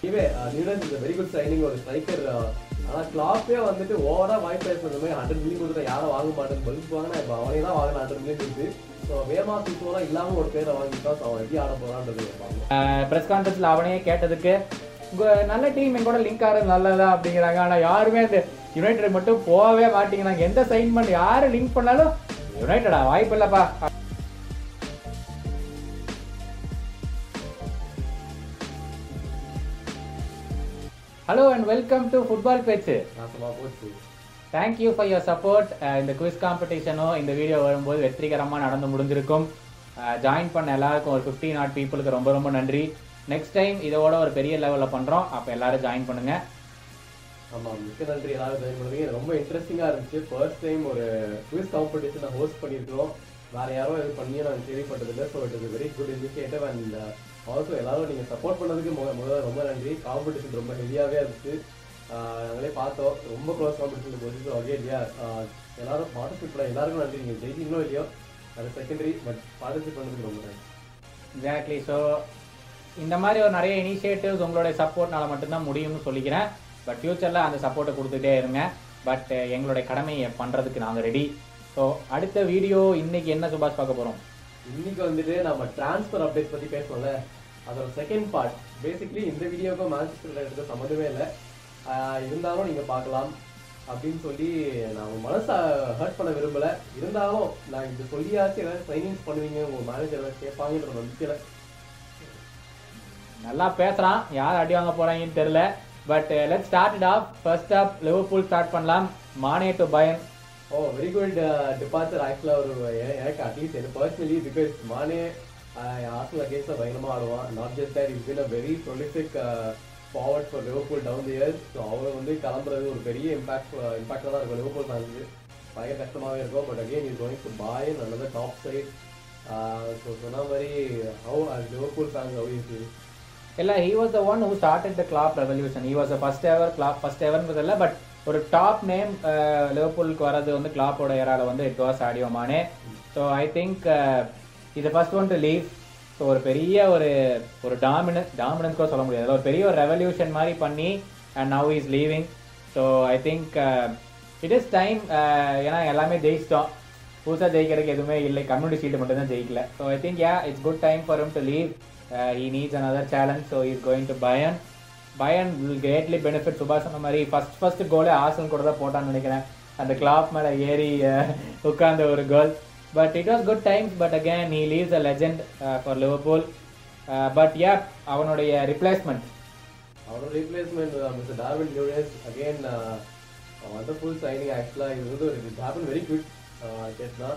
Newland is very good signing, ஒரு striker. ஆனால் கிளாப்பே வந்துட்டு ஓவராக வாய்ஸ் பேஸ் பண்ணுற மாதிரி 100 மில்லியன் கொடுத்து யாரும் வாங்க மாட்டேன்னு பதில் வாங்கினா இப்போ அவனே தான் வாங்கின 100 மில்லியன் கொடுத்து. ஸோ வேமா சிசோலாம் இல்லாமல் ஒரு பேரை வாங்கிட்டா அவன் எப்படி ஆட போகிறான்றது ப்ரெஸ் கான்ஃபரன்ஸில் அவனையே கேட்டதுக்கு நல்ல டீம் என் கூட லிங்க் ஆகிறது நல்லதா அப்படிங்கிறாங்க. ஆனால் யாருமே அந்த யுனைடெட் மட்டும் போகவே மாட்டேங்கிறாங்க. எந்த சைன் பண்ணி யார் லிங்க் பண்ணாலும் யுனைடெடா வாய்ப்பு இல்லைப்பா. Hello and welcome to football பேச்சு. Thank you for your support. இந்த குவிஸ் காம்படிஷனும் இந்த வீடியோ வரும்போது வெற்றிகரமாக நடந்து முடிஞ்சிருக்கும். ஜாயின் பண்ண எல்லாருக்கும் ஒரு 50 பீப்புளுக்கு ரொம்ப ரொம்ப நன்றி. நெக்ஸ்ட் டைம் இதோட ஒரு பெரிய லெவலில் பண்ணுறோம், அப்போ எல்லாரும் ஜாயின் பண்ணுங்கள். ஆமாம், மிக்க நன்றி எல்லாரும் ஜாயின் பண்ணுறீங்க. ரொம்ப இன்ட்ரெஸ்டிங்காக இருந்துச்சு. ஃபர்ஸ்ட் டைம் ஒரு குவிஸ் காம்படிஷனை ஹோஸ்ட் பண்ணியிருக்கிறோம். வேறு யாரும் இது பண்ணி நான் கேள்விப்பட்டதில்லை. So it is very good initiative and also எல்லாரும் நீங்கள் சப்போர்ட் பண்ணதுக்கு முதல்ல ரொம்ப நன்றி. காம்படிஷன் ரொம்ப ஹெவியாகவே இருந்துச்சு, நாங்களே பார்த்தோம். ரொம்ப க்ளோஸ் காம்படிஷன் போச்சு. ஓகே இல்லையா, எல்லாரும் பார்ட்டிசிபேட் பண்ண எல்லாருக்கும் நன்றி. நீங்கள் ஜெயிச்சிங்களோ இல்லையோ அது செகண்டரி, பட் பார்ட்டிசிபேட் பண்ணதுக்கு ரொம்ப நன்றி. எக்ஸாக்ட்லி. ஸோ இந்த மாதிரி ஒரு நிறைய இனிஷியேட்டிவ்ஸ் உங்களுடைய சப்போர்ட்னால மட்டும்தான் முடியும்னு சொல்லிக்கிறேன். பட் ஃப்யூச்சரில் அந்த சப்போர்ட்டை கொடுத்துட்டே இருங்க. பட் எங்களுடைய கடமையை பண்ணுறதுக்கு நாங்கள் ரெடி. ஸோ அடுத்த வீடியோ இன்றைக்கி என்ன சுபாஷ் பார்க்க போகிறோம்? இன்றைக்கி வந்துட்டு நம்ம ட்ரான்ஸ்ஃபர் அப்டேட் பற்றி பேசுவோம்ல, அதோட செகண்ட் பார்ட். பேசிக்லி இந்த வீடியோவுக்கும் மேன்செஸ்டர் யுனைட்டட் சம்மந்தமே இல்லை, இருந்தாலும் நீங்கள் பார்க்கலாம் அப்படின்னு சொல்லி நான் மனசை ஹர்ட் பண்ண விரும்பலை. இருந்தாலும் நான் இது சொல்லியாச்சும் ஏதாவது சைனிங்ஸ் பண்ணுவீங்க, உங்கள் மேனேஜர் ஏதாவது கேட்பாங்கன்ற நம்பிக்கையில் நல்லா பேசுகிறான். யார் அடி வாங்க போகிறாங்கன்னு தெரில. But let's start it off. First off Liverpool start பண்ணலாம். Mane to Bayern. Oh very good departure. ஆக்சுவலாக ஒரு எனக்கு அட்லீஸ்ட் எனக்கு பர்சனலி பிகாஸ் மானே ஆஸ்ட்ரல் அகேன்ஸ்டாக பயங்கரமாக ஆடுவான். Not just that, it's been a very prolific forward for Liverpool down the years. So அவர் வந்து கிளம்புறது ஒரு பெரிய இம்பாக்டாக தான் இருக்கும் லிவர்பூல் ஃபேன்ஸுக்கு. பயங்கர கஷ்டமாகவே இருக்கும். But again is going to Bayern நல்லது டாப் சைட். ஸோ சொன்ன மாதிரி how Liverpool fans how is he was the one who started the club revolution. He was the first ever club, first ever முதல்ல but ஒரு top name லிவர்பூலுக்கு வரது வந்து கிளாப்போட ஏரால வந்து it was Sadio Mane. So I think இது first one to leave. So ஒரு பெரிய ஒரு டாமினன்ஸ் கூட சொல்ல முடியாது, ஒரு பெரிய ஒரு ரெவல்யூஷன் மாதிரி பண்ணி and now is leaving. So I think it is time. ஏன்னா எல்லாமே ஜெயிச்சிட்டோம், புதுசாக ஜெயிக்கிறதுக்கு எதுவுமே இல்லை, கம்யூனிட்டி ஷீல்டு மட்டும்தான் ஜெயிக்கல. So I think it's good time for him to leave. He needs another challenge, so he is going to Bayern will greatly benefit. Subhash சொன்ன மாதிரி first goal ஆர்சனல் கூட தான் போட்டான்னு நினைக்கிறேன், அந்த கிளாப் மேலே ஏறி உட்கார்ந்த ஒரு goal. But it was good times. But again he leaves a legend for Liverpool. But yeah, அவனுடைய replacement mister Darwin Nunez. Again wonderful signing. ஆக்சுவலாக இது வந்து இட் ஹேப்பன் வெரி குட் கேட்னா.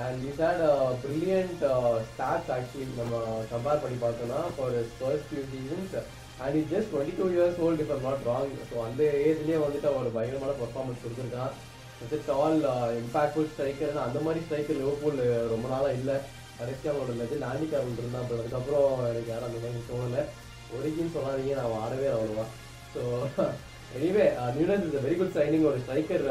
And he's had brilliant stats actually. நம்ம compare பண்ணி பார்த்தோம்னா for his first few seasons, and he's just 22 years old if I'm not wrong. So அந்த ஏஜ்லேயே வந்துட்டு அவர் பயங்கரமான பர்ஃபார்மன்ஸ் கொடுத்துருக்கான். It's it's all impactful striker. அந்த மாதிரி ஸ்ட்ரைக்கர் லிவர்பூல் ரொம்ப நாளாக இல்லை. கடைசியாக அவரோட லெஜண்ட் ஆண்டி கார்ரோல் இருந்தான். அப்புறம் அதுக்கப்புறம் எனக்கு யாரும் அந்த மாதிரி தோணலை. ஒரிஜின்னு சொல்லாதீங்க, நான் ஆடவே அவ்வளோவா. So anyway Newland is very good signing. ஒரு ஸ்ட்ரைக்கர்.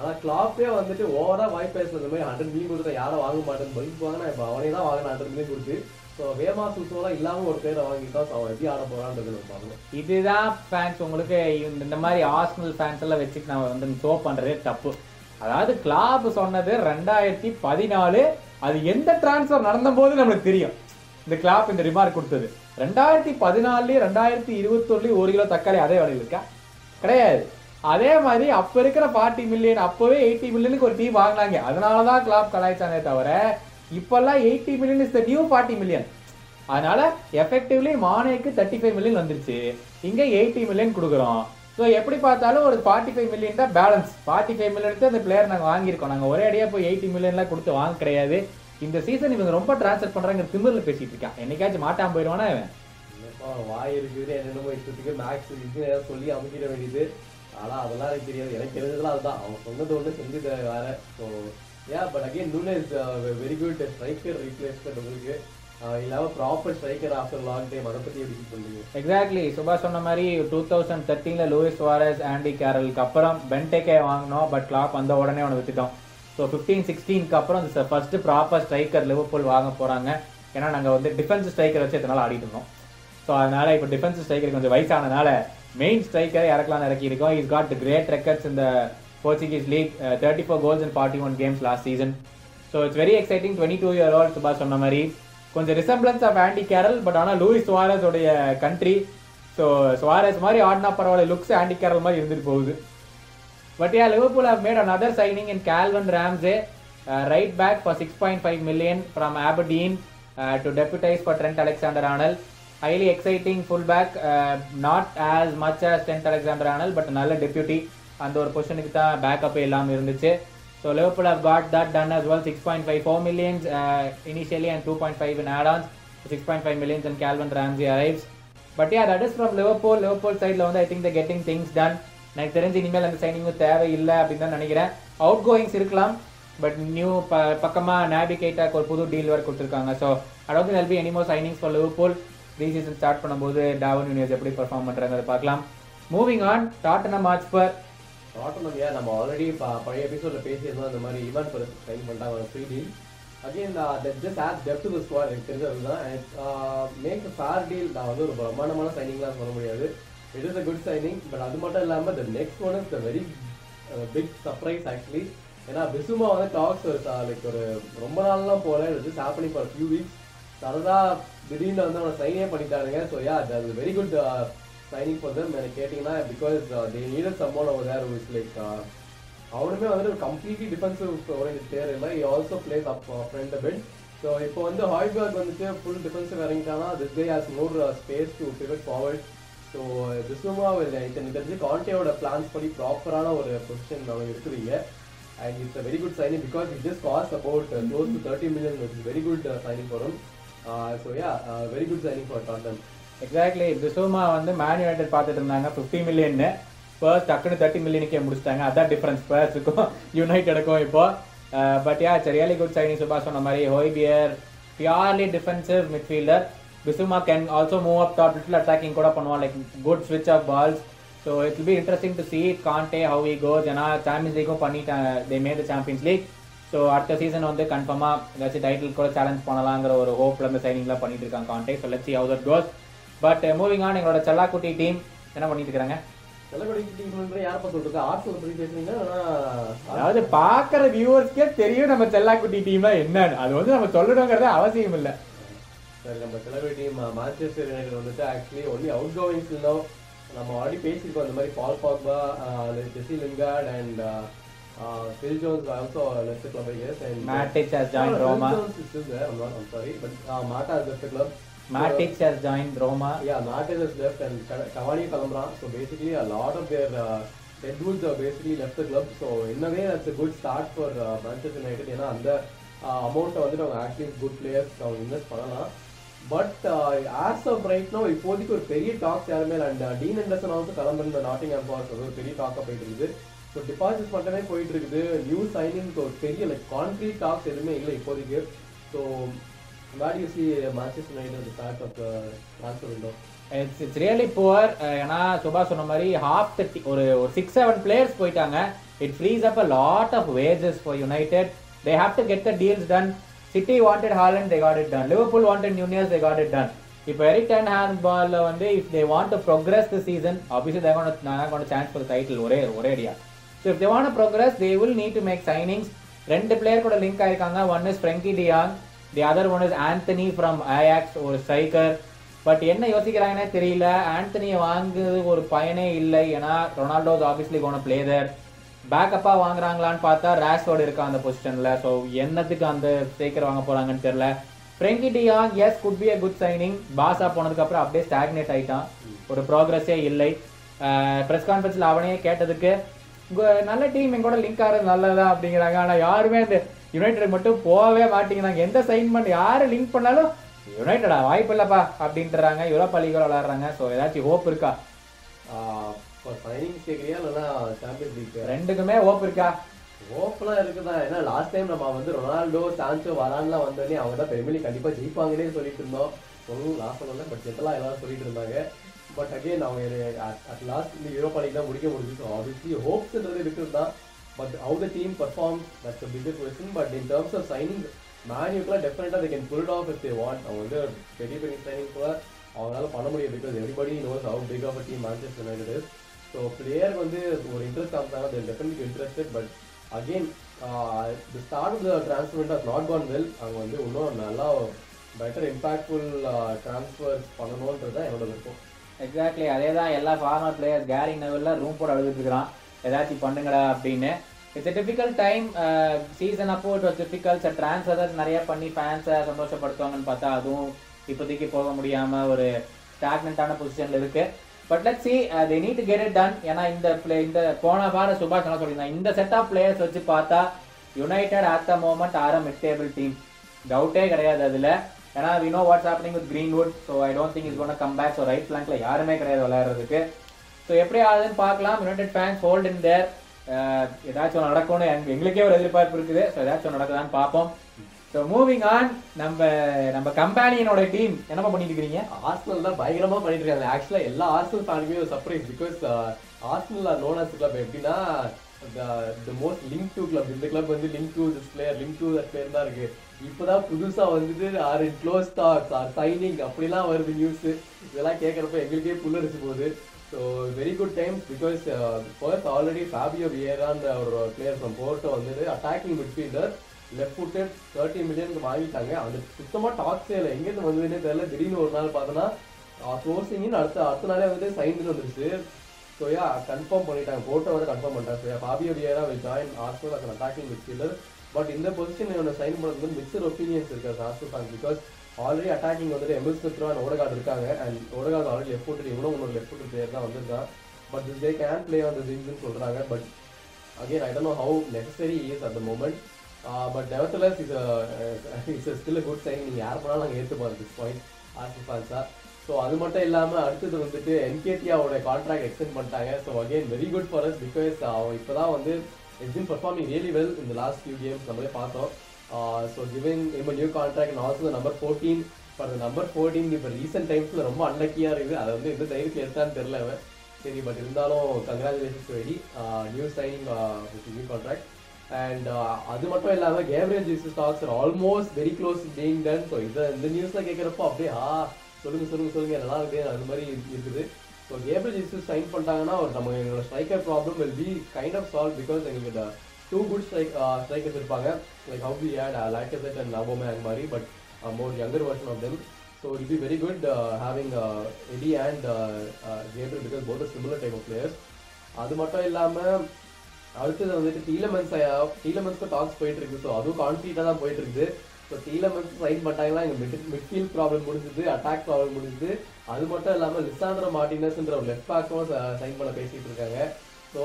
ஆனால் கிளாப்பே வந்துட்டு ஓவராக வாய்ஸ் பேஸ் பண்ணுற மாதிரி 100 மில்லியன் கொடுத்து யாரும் வாங்க மாட்டேன்னு பதில் வாங்கினா இப்போ அவனே தான் வாங்கின 100 மில்லியன் கொடுத்து. ஸோ வேமா சிசோலாம் இல்லாமல் ஒரு பேரை வாங்கிட்டான். ஸோ அவன் எப்படி ஆட போகிறான்றது பார்க்கணும். இதுதான் ஃபேன்ஸ் உங்களுக்கு இந்த மாதிரி ஆர்சனல் ஃபேன்ஸ் எல்லாம் வச்சுட்டு நம்ம வந்து ஷோ பண்ணுறதே தப்பு. அதாவது கிளாப் சொன்னது 2014. அது எந்த டிரான்ஸ்ஃபர் நடந்தபோது நம்மளுக்கு தெரியும் இந்த கிளாப் இந்த ரிமார்க் கொடுத்தது. 2014 2021 1 கிலோ தக்காளி அதே வேலையில் இருக்கா? கிடையாது. அதே மாதிரி அப்ப இருக்கிற 40 மில்லியன் அப்பவே 80 மில்லியனுக்கு ஒரு டீம் வாங்கினாங்க. அதனாலதான் கிளாப் கலாய்ச்சானே தவிர இப்பெல்லாம் 80 million is the new 40 million. அதனால எஃபெக்டிவ்லி மானேக்கு 35 மில்லியன் வந்துருச்சு, இங்க 80 மில்லியன் கொடுக்குறோம். ஸோ எப்படி பார்த்தாலும் ஒரு 45 மில்லியன் தான் பேலன்ஸ். 45 மில்லியனுக்கு அந்த பிளேயர் நாங்கள் வாங்கியிருக்கோம். நாங்கள் ஒரே அடியாக போய் 80 மில்லியன்லாம் கொடுத்து வாங்க கிடையாது. இந்த சீசன் இவங்க ரொம்ப டிரான்ஸ்ஃபர் பண்றாங்க. திமிரில் பேசிட்டு இருக்கான். என்னைக்காச்சும் மாட்டாம போயிடுவானா இவன்? வாய் இருக்குது என்னென்னமோ இஷ்டத்துக்கு மேக்ஸ் இதுன்னு சொல்லி அமைக்கிட வேண்டியது. ஆனால் அதெல்லாம் எனக்கு தெரியாது. எனக்கு தெரிஞ்சதுலாம் அதுதான், அவன் சொன்னது ஒன்று செஞ்சது வேறு. ஸோ ஏன் but again Nunez very good striker replacement உங்களுக்கு இல்லாமல் proper striker after long time. அதை பற்றி எப்படி பண்ணுங்க? எக்ஸாக்ட்லி சுபாஷ் சொன்ன மாதிரி 2013 லூயிஸ் சுவாரஸ் ஆண்டி கேரலுக்கு அப்புறம் பென்டேக்கே வாங்கினோம். பட் கிளாப் அந்த உடனே அவனை வித்துட்டோம். ஸோ 2015 அப்புறம் இந்த ஃபர்ஸ்ட் ப்ராப்பர் ஸ்ட்ரைக்கர் லிவர்பூல் வாங்க போகிறாங்க. ஏன்னா நாங்கள் வந்து டிஃபென்ஸ் ஸ்ட்ரைக்கர் வச்சு எத்தனால ஆடிட்டு இருந்தோம். ஸோ ஸோ அதனால் இப்போ டிஃபென்ஸ் ஸ்ட்ரைக்கர் கொஞ்சம் வயசானதுனால மெயின் ஸ்ட்ரைக்கரை இறக்கலாம்னு இறக்கியிருக்கோம். இஸ் காட் கிரேட் ரெக்கர்ட்ஸ் இந்த Portuguese league, 34 goals in 41 games last season. So it's very exciting. 22-year-old சுபாஷ் சொன்ன மாதிரி கொஞ்சம் resemblance of Andy Carroll, but ஆனால் லூயிஸ் சுவாரஸ் உடைய கண்ட்ரி. ஸோ சுவாரஸ் மாதிரி ஆடினா பரவாயில்ல, லுக்ஸ் ஆண்டி கேரல் மாதிரி இருந்துட்டு போகுது. But yeah, Liverpool have made another signing in Calvin Ramsey, right back for 6.5 million from Aberdeen to deputize for Trent Alexander-Arnold. Highly exciting fullback, not as much as Trent Alexander-Arnold, but நல்ல deputy, அந்த ஒரு பொசிஷனுக்கு தான் backup இல்லாமல் இருந்துச்சு. So Liverpool have got that done as well, 6.54 million initially and 2.5 in add-ons, 6.5 million and Calvin Ramsey arrives. But yeah, that is from Liverpool. Liverpool sideல வந்து I think they're getting things done. எனக்கு தெரிஞ்சு இனிமேல் அந்த சைனிங்கும் தேவையில்லை அப்படின்னு தான் நினைக்கிறேன். அவுட் கோயிங்ஸ் இருக்கலாம், பட் நியூ பக்கமாக நேவிகேட்டாக ஒரு புது டீல் வேறு கொடுத்துருக்காங்க. ஸோ அதாவது there'll be any more signings for Liverpool. ரீ சீசன் ஸ்டார்ட் பண்ணும்போது டார்வின் நுனேஸ் எப்படி பெர்ஃபார்ம் பண்ணுறாங்க அதை பார்க்கலாம். Moving on, Tottenham Hotspur. Tottenham ஏன் நம்ம ஆல்ரெடி பழைய எபிசோடில் பேசியிருந்தோம், அந்த மாதிரி ஈவன் பர்ஸ் சைன் பண்ணிட்டாங்க free deal. Again just add depth to the squad. எனக்கு தெரிஞ்சது தான் மேக் அ ஃபேர் டீல். நான் வந்து ஒரு பிரமாண்டமான சைனிங்லாம் சொல்ல முடியாது. It is a good signing, but அது மட்டும் இல்லாமல் the next one is a very big surprise actually. ஏன்னா பிசுமா வந்து டாக்ஸ் லைக் ஒரு ரொம்ப நாள்லாம் போகல, just happening for a few weeks. சரதா திடீர்னு வந்து அவனை சைனே பண்ணிட்டானுங்க. So yeah, that is a very good signing for them. எனக்கு கேட்டிங்கன்னா because they needed someone over there who is like அவனுமே வந்துட்டு ஒரு completely defensive oriented player இல்லை. He also plays up front a bit. So இப்போ வந்து Hojbjerg வந்துட்டு full defensive இறங்கிட்டாங்கன்னா this guy has more space to pivot forward. So Bissouma இத்தனை தெரிஞ்சு கான்டேவோட பிளான்ஸ் படி ப்ராப்பரான ஒரு பொசிஷன் அவங்க எடுத்துறீங்க. And it's a very good signing because it just cost about close to 30 million. It's very good signing for him. So yeah, very good signing for Tottenham. Exactly, Bissouma வந்து Man United பார்த்துட்டு இருந்தாங்க 50 million. Spruce டக்குன்னு 30 million முடிச்சிட்டாங்க. அதான் difference ஸ்பர்ஸுக்கும் யுனைடெடுக்கும் இப்போ. But yeah, it's really good signing. சுபாஷ் சொன்ன மாதிரி ஹோய்பியர் purely defensive midfielder. Bissouma can also move up top, little attacking kuda panuva, like good switch of balls. So it will be interesting to see Conte how he goes. Jana Champions League they made the Champions League, so after season on the confirma the title kuda challenge panalaangra or hope la signing la panniterukanga Conte. So let's see how that goes. But moving on, engaloda Challakutti team enna panniterukanga. Challakutti team nendra yaar pa solrukka Arsenal padi ketinga, adha paakra viewers ku theriyum nama Challakutti team la enna adu vandu nama solradongarada avasiyam illa. சரி, நம்ம செலவு team Manchester United வந்துட்டு actually only out goings இருந்தால் நம்ம already பேசியிருக்கோம். அந்த மாதிரி Paul Pogba, Jesse Lingard and Phil Jones also left club ice and Matic has joined Roma. Sorry, but Mata left club, Matic has joined Roma. Yeah, Matic has left and Cavani கிளம்புறான். So basically a lot of their deadwoods are basically left club. So anyway that's a good start for Manchester United. ஏன்னா அந்த அமௌண்ட்டை வந்துட்டு அவங்க actually good players அவங்க invest பண்ணலாம். But as of right now இப்போதைக்கு ஒரு பெரிய டாக்ஸ் யாருமே இல்லை. அண்ட் டீன் ஹெண்டர்சன் ஆல்சோ கிளம்பிருந்த நாட்டிங்ஹாம் ஃபாரஸ்ட் ஒரு பெரிய டாக்காக போயிட்டு இருக்குது. ஸோ டிபாசிட் மட்டுமே போயிட்டு இருக்குது. நியூ சைனிங்க்கு ஒரு பெரிய லைக் கான்க்ரீட் டாக்ஸ் எதுவுமே இல்லை இப்போதைக்கு. So what you see Manchester United start of transfer window? It's really poor. ஏன்னா சுபாஷ் சொன்ன மாதிரி ஹாஃப் தேர்ட்டி ஒரு 6-7 பிளேயர்ஸ் போயிட்டாங்க. It frees up a lot of wages for United. They have to get the deals done. City wanted Haaland, they got it done. Liverpool wanted Nunez, they got it done. If Eric Ten Hag ball, if they want to progress this season, obviously they are going to chance for the title already. So if they want to progress, they will need to make signings. Rendu player kuda link aayirukanga. One is Frankie De Jong, the other one is Anthony from Ajax, or striker. But enna yosikiranga theriyala. Anthony vaangu or payane illai, ena Ronaldo is obviously going to play there. பேக்கப்பாக வாங்குறாங்களான்னு பார்த்தா Rashford இருக்கான் அந்த பொசிஷனில். So என்னத்துக்கு அந்த striker வாங்க போகிறாங்கன்னு தெரில. ஃப்ரெங்கி டி யாங் is good be a good signing. பாஸா போனதுக்கப்புறம் அப்படியே ஸ்டாக்னேட் ஆகிட்டான், ஒரு ப்ராக்ரஸே இல்லை. ப்ரெஸ் கான்ஃபரன்ஸில் அவனையே கேட்டதுக்கு நல்ல டீம் எங்கூட லிங்க் ஆகிறது நல்லதா அப்படிங்கிறாங்க. ஆனால் யாருமே அந்த யுனைடெட் மட்டும் போகவே மாட்டேங்கிறாங்க. எந்த சைன் பண்ணி யார் லிங்க் பண்ணாலும் யுனைடெடா வாய்ப்பு இல்லைப்பா அப்படின்றாங்க. யூரோப்பா லீகில் விளாட்றாங்க. ஸோ ஏதாச்சும் ஹோப் இருக்கா? சைனிங்ஸ் கேட்குறியா இல்லைன்னா சாம்பியன்ஸ் லீக்? ரெண்டுக்குமே ஹோப் இருக்கா? ஹோப்லாம் இருக்குதான். ஏன்னா லாஸ்ட் டைம் நம்ம வந்து ரொனால்டோ, சான்சோ, வரான்லாம் வந்தோடனே அவங்க தான் பெருமையிலே கண்டிப்பாக ஜெயிப்பாங்கன்னே சொல்லிட்டு இருந்தோம். ஒன்றும் லாஸ்ட் பண்ணல, பட் ஜெட்டெல்லாம் எல்லாரும் சொல்லிட்டு இருந்தாங்க. பட் அகெயின் அவங்க அட் லாஸ்ட் இந்த யூரோப்பா லீக் தான் முடிக்க முடிஞ்சிருக்கோம். ஆப்வியஸ்லி ஹோப்ஸ்ன்றது இருக்கிறது தான். But how the team perform that's a bigger question. But in terms of signing மேன்யூக்கெல்லாம் டெஃபினட்டாக they can pull it off if they want. அவங்க வந்து பெரிய பெரிய சைனிங் கூட அவங்களால பண்ண முடியாது. Because everybody knows how big of a team Manchester United. So பிளேயருக்கு வந்து ஒரு இன்ட்ரெஸ்ட் ஆகுதாங்க, they're definitely interested. But again the start of the transfer has not gone well. அங்கே வந்து இன்னும் நல்லா பெட்டர் இம்பாக்ட்ஃபுல் ட்ரான்ஸ்ஃபர் பண்ணணுன்றது தான் என்னோட விருப்பம். எக்ஸாக்ட்லி அதே தான். எல்லா ஃபார்மர் பிளேயர்ஸ் கேரி நெவலில் ரூம் போட அழுதுட்டுருக்கிறான் ஏதாச்சும் பண்ணுங்கடா அப்படின்னு. It's a difficult time season. அப்போ it was difficult. Sir transfers நிறையா பண்ணி ஃபேன்ஸை சந்தோஷப்படுத்துவாங்கன்னு பார்த்தா அதுவும் இப்போதைக்கு போக முடியாமல் ஒரு ஸ்டாக்னண்டான பொசிஷனில் இருக்குது. But let's see, they need to get it done. ஏன்னா இந்த போன வாரம் சுபாஷ் என்ன சொல்லியிருந்தாங்க, இந்த செட் ஆஃப் பிளேயர்ஸ் வச்சு பார்த்தா United at the moment are a mid table team, டவுட்டே கிடையாது அதில். ஏன்னா we know what's happening with Greenwood, so I don't think it's going to come back. So right flank யாருமே கிடையாது விளையாடுறதுக்கு. ஸோ எப்படி ஆகுதுன்னு பார்க்கலாம். United fans hold in there, ஏதாச்சும் நடக்கும்னு எங்களுக்கே ஒரு எதிர்பார்ப்பு இருக்குது. ஸோ ஏதாச்சும் நடக்குதான்னு பார்ப்போம். ஸோ மூவிங் ஆன், நம்ம கம்பெனியோட டீம் என்னப்பா பண்ணிட்டு இருக்கிறீங்க? ஆர்சனல் தான் பயங்கரமாக பண்ணிட்டு இருக்காங்க. ஆக்சுவலாக எல்லா ஆர்சனல் ஃபேனுக்குமே ஒரு surprise. Because Arsenal known as club எப்படின்னா the most linked to club. இந்த கிளப் வந்து linked to this player, linked to that player தான் இருக்கு. இப்போதான் புதுசாக வந்துட்டு are in close talks R signing அப்படிலாம் வருது நியூஸ். இதெல்லாம் கேட்குறப்ப எங்களுக்கே புல்லரிச்சு போகுது. So very good times. Because first already Fabio வியேரான்ற ஒரு பிளேயர் ஃப்ரம் போர்ட்டோ வந்துட்டு attacking midfielder, left footed, 30 million வாங்கிட்டாங்க. அது சுத்தமாக டாக்ஸே இல்லை, எங்கேருந்து வந்ததுன்னே தெரியல. திடீர்னு ஒரு நாள் பார்த்தோன்னா சோர்சிங்னு அடுத்த நாளே வந்துட்டு சைன் வந்துருச்சு. ஸோ யா கன்ஃபார்ம் பண்ணிட்டாங்க, போர்ட்டோ வந்து கன்ஃபார்ம் பண்ணிட்டாங்க. So yeah Fabio Vieira will join Arsenal as attacking midfielder. But இந்த பொசிஷன் என்னோட சைன் பண்ணுறது வந்து மிக்சர் ஒப்பீனியன்ஸ் இருக்காது Arsenal fans. Because already attacking வந்துட்டு எமில் சித்ரா அண்ட் ஓடகார்டு இருக்காங்க. And Odegaard already left footed, இவனும் உன்னோட லெஃப்ட் ஃபுட்டட் பிளேயர் தான் வந்திருக்கான். But this they can play on this திங்ஸ்னு சொல்கிறாங்க. But again I don't know how necessary is at the moment. But nevertheless is still good sign. நீங்கள் யார் பண்ணாலும் நாங்கள் ஏற்றுப்பாரு திஸ் பாயிண்ட் ஆர்சனல் ஃபேன்ஸாக. ஸோ அது மட்டும் இல்லாமல் அடுத்தது வந்துட்டு என்கேடியாவோட கான்ட்ராக்ட் எக்ஸ்டெண்ட் பண்ணிட்டாங்க. So again very good for us. Because அவன் இப்போ தான் வந்து it's been performing really well இந்த லாஸ்ட் ஃபியூ கேம்ஸ் நம்மளே பார்த்தோம். So giving him new contract and also number 14 for the number 14 இப்போ ரீசெண்ட் டைம்ஸில் ரொம்ப அன்லக்கியாக இருக்குது. அதை வந்து எந்த டைமுக்கு எடுத்தான்னு தெரில அவன். சரி, பட் இருந்தாலும் congratulations very new signing new contract. And அது மட்டும் இல்லாமல் Gabriel Jesus talks are almost very close being done. So இந்த நியூஸ்லாம் கேட்குறப்போ அப்படியே சொல்லுங்கள் நல்லா இருக்குது அந்த மாதிரி இருக்குது. ஸோ கேப்ரியல் ஜீசஸ் சைன் பண்ணிட்டாங்கன்னா ஒரு நம்ம எங்களோட striker problem will be kind of solve. Because எங்களுக்கு டூ குட் ஸ்ட்ரைக்கர்ஸ் இருப்பாங்க, like have we had Lacazette and நவோமே அந்த மாதிரி. But more younger version of them. So it be very good having Eddie and Gabriel, because both similar type of players. அது மட்டும் இல்லாமல் அடுத்தது வந்துட்டு டீலமன்ஸ்க்கு டாக்ஸ் போயிட்டு இருக்கு. ஸோ அதுவும் கான்கிரீட்டாக தான் போயிட்டு இருக்குது. ஸோ டீலமன்ஸ் சைன் பண்ணிட்டாங்கன்னா எங்கள் மிட்ஃபீல்ட் ப்ராப்ளம் முடிஞ்சுது, அட்டாக் ப்ராப்ளம் முடிஞ்சுது. அது மட்டும் இல்லாமல் லிசாண்ட்ரோ மார்டினஸ்ன்ற ஒரு லெஃப்ட் பேக்கும் சைன் பண்ண பேசிகிட்டு இருக்காங்க. ஸோ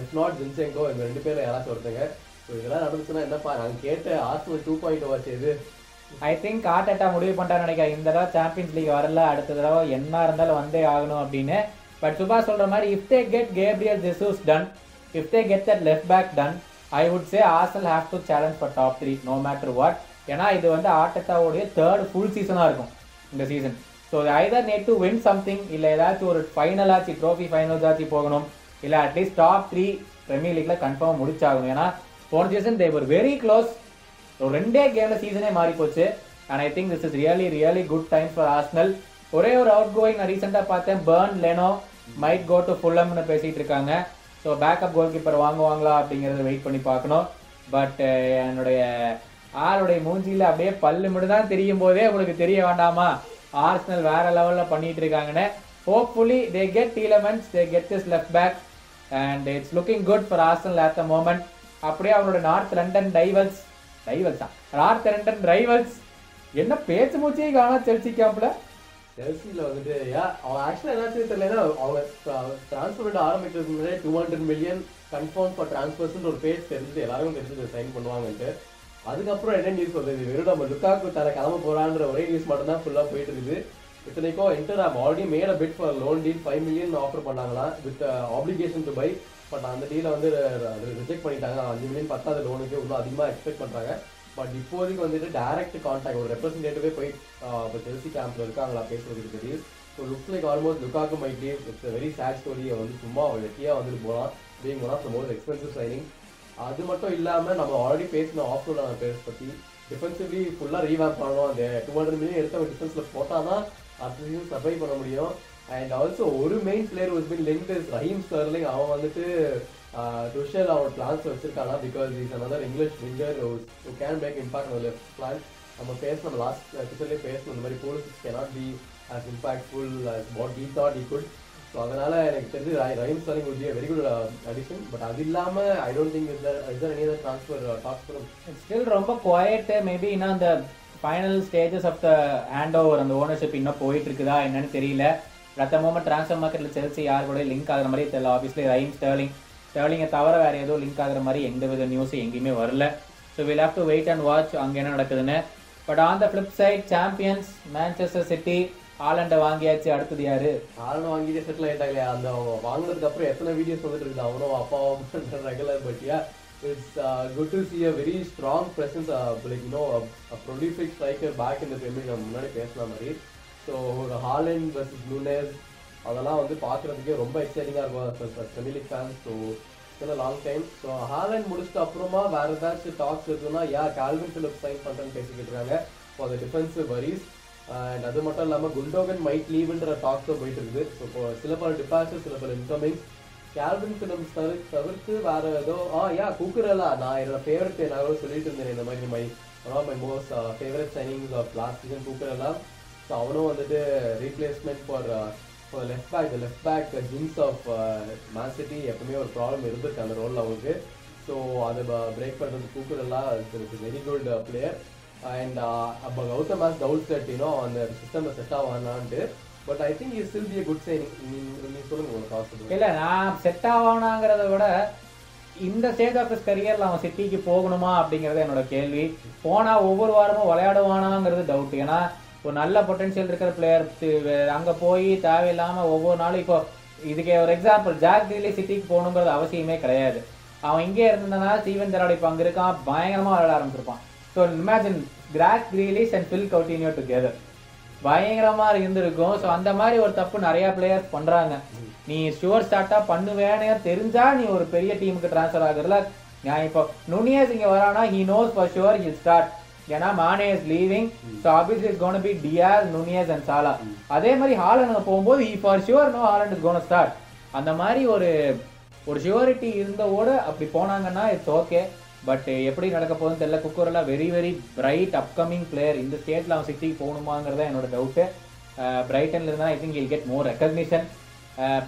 இஃப் நாட் ஜின்செங்கோ எங்கள் ரெண்டு பேரும் யாராச்சும் ஒருத்தங்க. ஸோ இதெல்லாம் நடந்துச்சுன்னா என்னப்பா நாங்கள் கேட்டு ஆர்சனல் 2.0 ஆச்சு. இது ஐ திங்க் ஆர்டெட்டா முடிவு பண்ணிட்டான்னு நினைக்கிறேன். இந்த தடவை சாம்பியன்ஸ் லீக் வரல, அடுத்த தடவை என்ன இருந்தாலும் வந்தே ஆகணும் அப்படின்னு. பட் சுபாஷ் சொல்கிற மாதிரி if they get Gabriel Jesus done, if they get that left back done, I would say Arsenal have to challenge for top 3 no matter what. ஏன்னா இது வந்து ஆர்டெட்டாவோடைய தேர்ட் ஃபுல் சீசனாக இருக்கும் இந்த season. So either need to win something, இல்லை ஏதாச்சும் ஒரு ஃபைனலாச்சு ட்ரோஃபி ஃபைனல்ஸாச்சு போகணும், இல்லை அட்லீஸ்ட் டாப் 3 பிரீமியர் லீக்கில் கன்ஃபார்ம் முடிச்சாகணும். ஏன்னா போன சீசன் தே ஒரு வெரி க்ளோஸ், ஒரு ரெண்டே கேமில் சீசனே மாறி போச்சு. And I think this is really good time for Arsenal. ஒரே ஒரு அவுட் கோயிங் நான் ரீசெண்டாக பார்த்தேன், Bernd Leno might go to ஃபுல்லம்னு பேசிகிட்டு இருக்காங்க. ஸோ பேக்கப் கோல் கீப்பர் வாங்குவாங்களா அப்படிங்கிறத வெயிட் பண்ணி பார்க்கணும். பட் என்னுடைய ஆளுடைய மூஞ்சியில் அப்படியே பல்லு மட்டும் தான் தெரியும் போதே உங்களுக்கு தெரிய வேண்டாமா ஆர்சனல் வேறு லெவலில் பண்ணிகிட்டு இருக்காங்கன்னு. Hopefully they get Tielemans, they get this left back and it's looking good for Arsenal at the moment. அப்படியே அவங்களோட நார்த் லண்டன் டைவல்ஸா நார்த் லண்டன் ரைவல்ஸ் என்ன பேச்சு மூச்சையும் காணா செல்சி கேம்பில். செல்சியில் வந்துட்டு அவன் ஆக்சுவலாக என்னாச்சுன்னு தெரியலன்னா அவங்க ட்ரான்ஸ்ஃபர் ஆரம்பிக்கிறதுக்கு முன்னாடியே 200 million கன்ஃபார்ம் ஃபார் ட்ரான்ஸ்ஃபர்ஸ்ன்னு ஒரு பேஜ் தெரிஞ்சு எல்லாருமே தெரிஞ்சு சைன் பண்ணுவாங்கன்ட்டு. அதுக்கப்புறம் என்ன நியூஸ் வருது, வெறும் நம்ம லுக்காக்கு தர கிளம்ப போகிறான்ற ஒரே நியூஸ் மட்டும்தான் ஃபுல்லாக போயிட்டு இருக்குது. இத்தனைக்கும் இன்டர் ஆம் already made a bit for loan deal, 5 million offer பண்ணாங்களாம் with application to buy. But அந்த டீலை வந்து ரிஜெக்ட் பண்ணிட்டாங்க. 5 million பத்தாத லோனுக்கு இன்னும் அதிகமாக எக்ஸ்பெக்ட் பண்ணுறாங்க. பட் இப்போதைக்கு வந்துட்டு டைரக்ட் கான்டாக்ட் ஒரு ரெப்ரஸன்டேட்டிவே போய் இப்போ செல்சி கேம்பில் இருக்காங்களா பேசுறதுக்கு தெரியும். So looks like almost லுக்காக்கு மைட்லி it's very sad story. வந்து சும்மா வெட்டியாக வந்துட்டு போகலாம் அப்படிங்க போனால் ஸோ மோஸ்ட் எக்ஸ்பென்சிவ் சைனிங். அது மட்டும் இல்லாமல் நம்ம ஆல்ரெடி பேசின ஆஃப்ரோடான பேர் பற்றி டிஃபென்சிவ்லி ஃபுல்லாக ரீவேம் பண்ணணும். அந்த 200 million எடுத்து அவன் டிஃபென்ஸில் போட்டால் தான் அதையும் சர்வை பண்ண முடியும். அண்ட் ஆல்சோ ஒரு main player was been linked is Raheem Sterling. அவன் வந்துட்டு டுஷல் அவன் பிளான்ஸ் வச்சிருக்கானா because is another English winger who can make impact on the left flank. நம்ம பேசணும் லாஸ்ட் எபிசோட்லேயே பேசணும் இந்த மாதிரி police cannot be as impactful as what he thought he could. So அதனால் எனக்கு தெரிஞ்சு Raheem Sterling would be a very good addition. But அது இல்லாமல் I don't think is there any other transfer talks for him. Still ரொம்ப quiet maybe ஏன்னா அந்த final stages of the hand over அந்த ownership இன்னும் போயிட்டு இருக்குதா என்னன்னு தெரியல. அட் த மோமெண்ட் ட்ரான்ஸ்ஃபர் மார்க்கெட்டில் செல்சி யார் கூட லிங்க் ஆகிற மாதிரி தெரியல. ஆப்வியஸ்லி ரஹீம் ஸ்டெர்லிங்கை தவிர வேறு ஏதோ லிங்க் ஆகிற மாதிரி எந்தவித நியூஸும் எங்கேயுமே வரல. So we'll have to wait and watch அங்கே என்ன நடக்குதுன்னு. But on the flip side champions Manchester City ஹாலண்டை வாங்கியாச்சு. அடுத்தது யாரு ஹாலண்டை வாங்கிட்டு செட்டில் ஆகிட்டாங்களே. அந்த வாங்கினதுக்கு அப்புறம் எத்தனை வீடியோஸ் வந்துட்டு இருக்குது அவனும் அப்பாவும் regular. பட்டியா it's good to see a very strong presence like you know prolific striker back இந்த பெருமைக்கு நம்ம முன்னாடி பேசுன மாதிரி. ஸோ ஒரு ஹாலண்ட் வெர்சஸ் நூனஸ் அதெல்லாம் வந்து பார்க்குறதுக்கே ரொம்ப எக்ஸைட்டிங்காக இருக்கும் Premier League fans. So long time. So Haaland முடிச்சுட்டு அப்புறமா வேறு ஏதாச்சும் டாக்ஸ் இருக்குன்னா யார் கால்வின் பிலிப்ஸ் சைன் பண்ணுறேன்னு பேசிக்கிட்டு இருக்காங்க ஃபார் த டிஃபென்சிவ் வரிஸ். அண்ட் அது மட்டும் இல்லாமல் குண்டோகன் மைட் லீவ்ன்ற டாக்ஸும் போயிட்டு இருக்குது. ஸோ இப்போ சில பல டிபார்ச்சர் சில பல இன்கமிங்ஸ் கால்வின் பிலிப்ஸ் தவிர்த்து வேறு ஏதோ கூக்குறலா நான் என்னோட ஃபேவரட் என்னால சொல்லிட்டு இருந்தேன் இந்த மாதிரி my most favourite signings of last season Cucurella. So அவனும் வந்துட்டு replacement for left back things of Man City எப்பவுமே ஒரு ப்ராப்ளம் இருந்திருக்கு அந்த ரோலில் அவங்களுக்கு. ஸோ அதை பிரேக் பண்ணுறது Cucurella it's very good player. And அப்போ Gautham has doubts that you know அந்த சிஸ்டமில் செட் ஆவானான்ட்டு. But I think it still be a good signing. நீங்கள் சொல்லுங்கள் உங்களுக்கு பாசிபிள் இல்லை நான் செட் ஆவானாங்கிறத விட இந்த ஸ்டேஜ் ஆஃப் ஹிஸ் கரியரில் அவன் சிட்டிக்கு போகணுமா அப்படிங்கிறது என்னோட கேள்வி. போனால் ஒவ்வொரு வாரமும் விளையாடுவானாங்கிறது டவுட். ஏன்னா ஒரு நல்ல பொட்டன்ஷியல் இருக்கிற பிளேயர் அங்கே போய் தேவையில்லாமல் ஒவ்வொரு நாளும் இப்போ இதுக்கு ஒரு எக்ஸாம்பிள் ஜாக் கிரீலி சிட்டிக்கு போகணுங்கிறது அவசியமே கிடையாது. அவன் இங்கே இருந்ததுனால ஸ்டீவன் ஜெரார்ட் இப்போ அங்கே இருக்கான் பயங்கரமாக விளையாட ஆரம்பிச்சிருப்பான். ஸோ இமேஜின் கிராக் Grealish and Phil Coutinho together பயங்கரமாக இருந்திருக்கும். ஸோ அந்த மாதிரி ஒரு தப்பு நிறையா பிளேயர்ஸ் பண்ணுறாங்க. நீ ஷுவர் ஸ்டார்ட்டாக பண்ணுவேன்னு தெரிஞ்சால் நீ ஒரு பெரிய டீமுக்கு ட்ரான்ஸ்ஃபர் ஆகுறதுல நான் இப்போ நுனியஸ் இங்கே வரானா he knows for sure he'll start. ஏன்னா Mane is leaving so obviously is gonna be Diaz Nunez and Salah. அதே மாதிரி ஹாலண்ட் போகும்போது he for sure know Haaland is gonna start. அந்த மாதிரி ஒரு ஷுவரிட்டி இருந்தவோடு அப்படி போனாங்கன்னா இட்ஸ் ஓகே. பட் எப்படி நடக்க போகுதுன்னு தெரியல. குக்குரலா very very bright upcoming player. இந்த ஸ்டேட்டில் அவன் சிட்டிக்கு போகணுமாங்கிறத என்னோட டவுட்டு. பிரைட்டனில் இருந்தால் I think he'll get more recognition.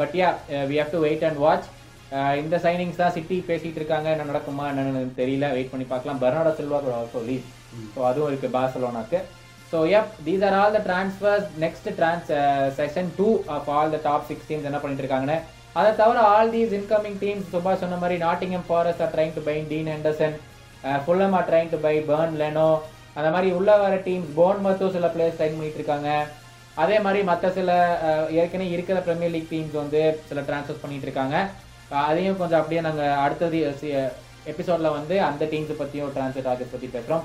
But yeah we have to wait and watch. இந்த சைனிங்ஸ் தான் சிட்டி பேசிகிட்டு இருக்காங்க என்ன நடக்குமா என்னன்னு தெரியல. வெயிட் பண்ணி பார்க்கலாம். பெர்னாடோ சில்வாக்கு ஆல்சோ லீவ் ஸோ அதுவும் இருக்குது பார்சலோனாக்கு. So yup these are all the transfers. Next session 2 of all the top 6 teams என்ன பண்ணிட்டு இருக்காங்கன்னு. அதை தவிர ஆல் தீஸ் இன்கமிங் டீம்ஸ் சுபாஷ் சொன்ன மாதிரி Nottingham Forest are trying to buy Dean Henderson, Fulham are trying to buy Bernd Leno. அந்த மாதிரி உள்ள வர டீம்ஸ் போர்ன்மூத்தும் சில பிளேயர்ஸ் சைன் பண்ணிட்டு இருக்காங்க. அதே மாதிரி மற்ற சில ஏற்கனவே இருக்கிற பிரீமியர் லீக் டீம்ஸ் வந்து சில ட்ரான்ஸ்ஃபர் பண்ணிட்டு இருக்காங்க. அதையும் கொஞ்சம் அப்படியே நாங்கள் அடுத்தது எபிசோடில் வந்து அந்த டீம்ஸை பற்றியும் ட்ரான்ஸ்ஃபர் டார்கெட் பற்றி பேசுகிறோம்.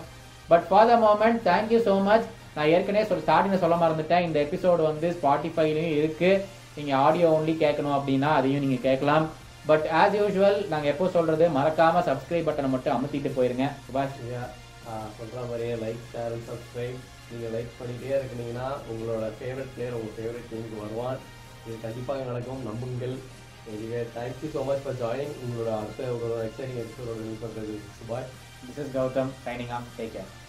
But for the moment thank you so much. நான் ஏற்கனவே ஸ்டார்டிங்கில் சொல்ல மறந்துட்டேன் இந்த எபிசோடு வந்து ஸ்பாட்டிஃபைலையும் இருக்குது. நீங்கள் ஆடியோ ஒன்லி கேட்கணும் அப்படின்னா அதையும் நீங்கள் கேட்கலாம். பட் ஆஸ் யூஷுவல் நாங்கள் எப்போ சொல்கிறது மறக்காமல் சப்ஸ்கிரைப் பட்டனை மட்டும் அமுத்திட்டு போயிருங்க. சுபாஷ் சொல்கிற மாதிரியே லைக் ஷேர் சப்ஸ்கிரைப். நீங்கள் லைக் பண்ணிகிட்டே இருக்கிறீங்கன்னா உங்களோட ஃபேவரட் பிளேயர் உங்கள் ஃபேவரட் டீமுக்கு வருவான். இது கண்டிப்பாக நடக்கும் நம்புங்கள். Anyway thank you so much for joining. உங்களோட அடுத்த உங்களோட எக்ஸைட்டிங் எபிசோட பண்ணுறது சுபாஷ். This is Gautham signing off. Take care.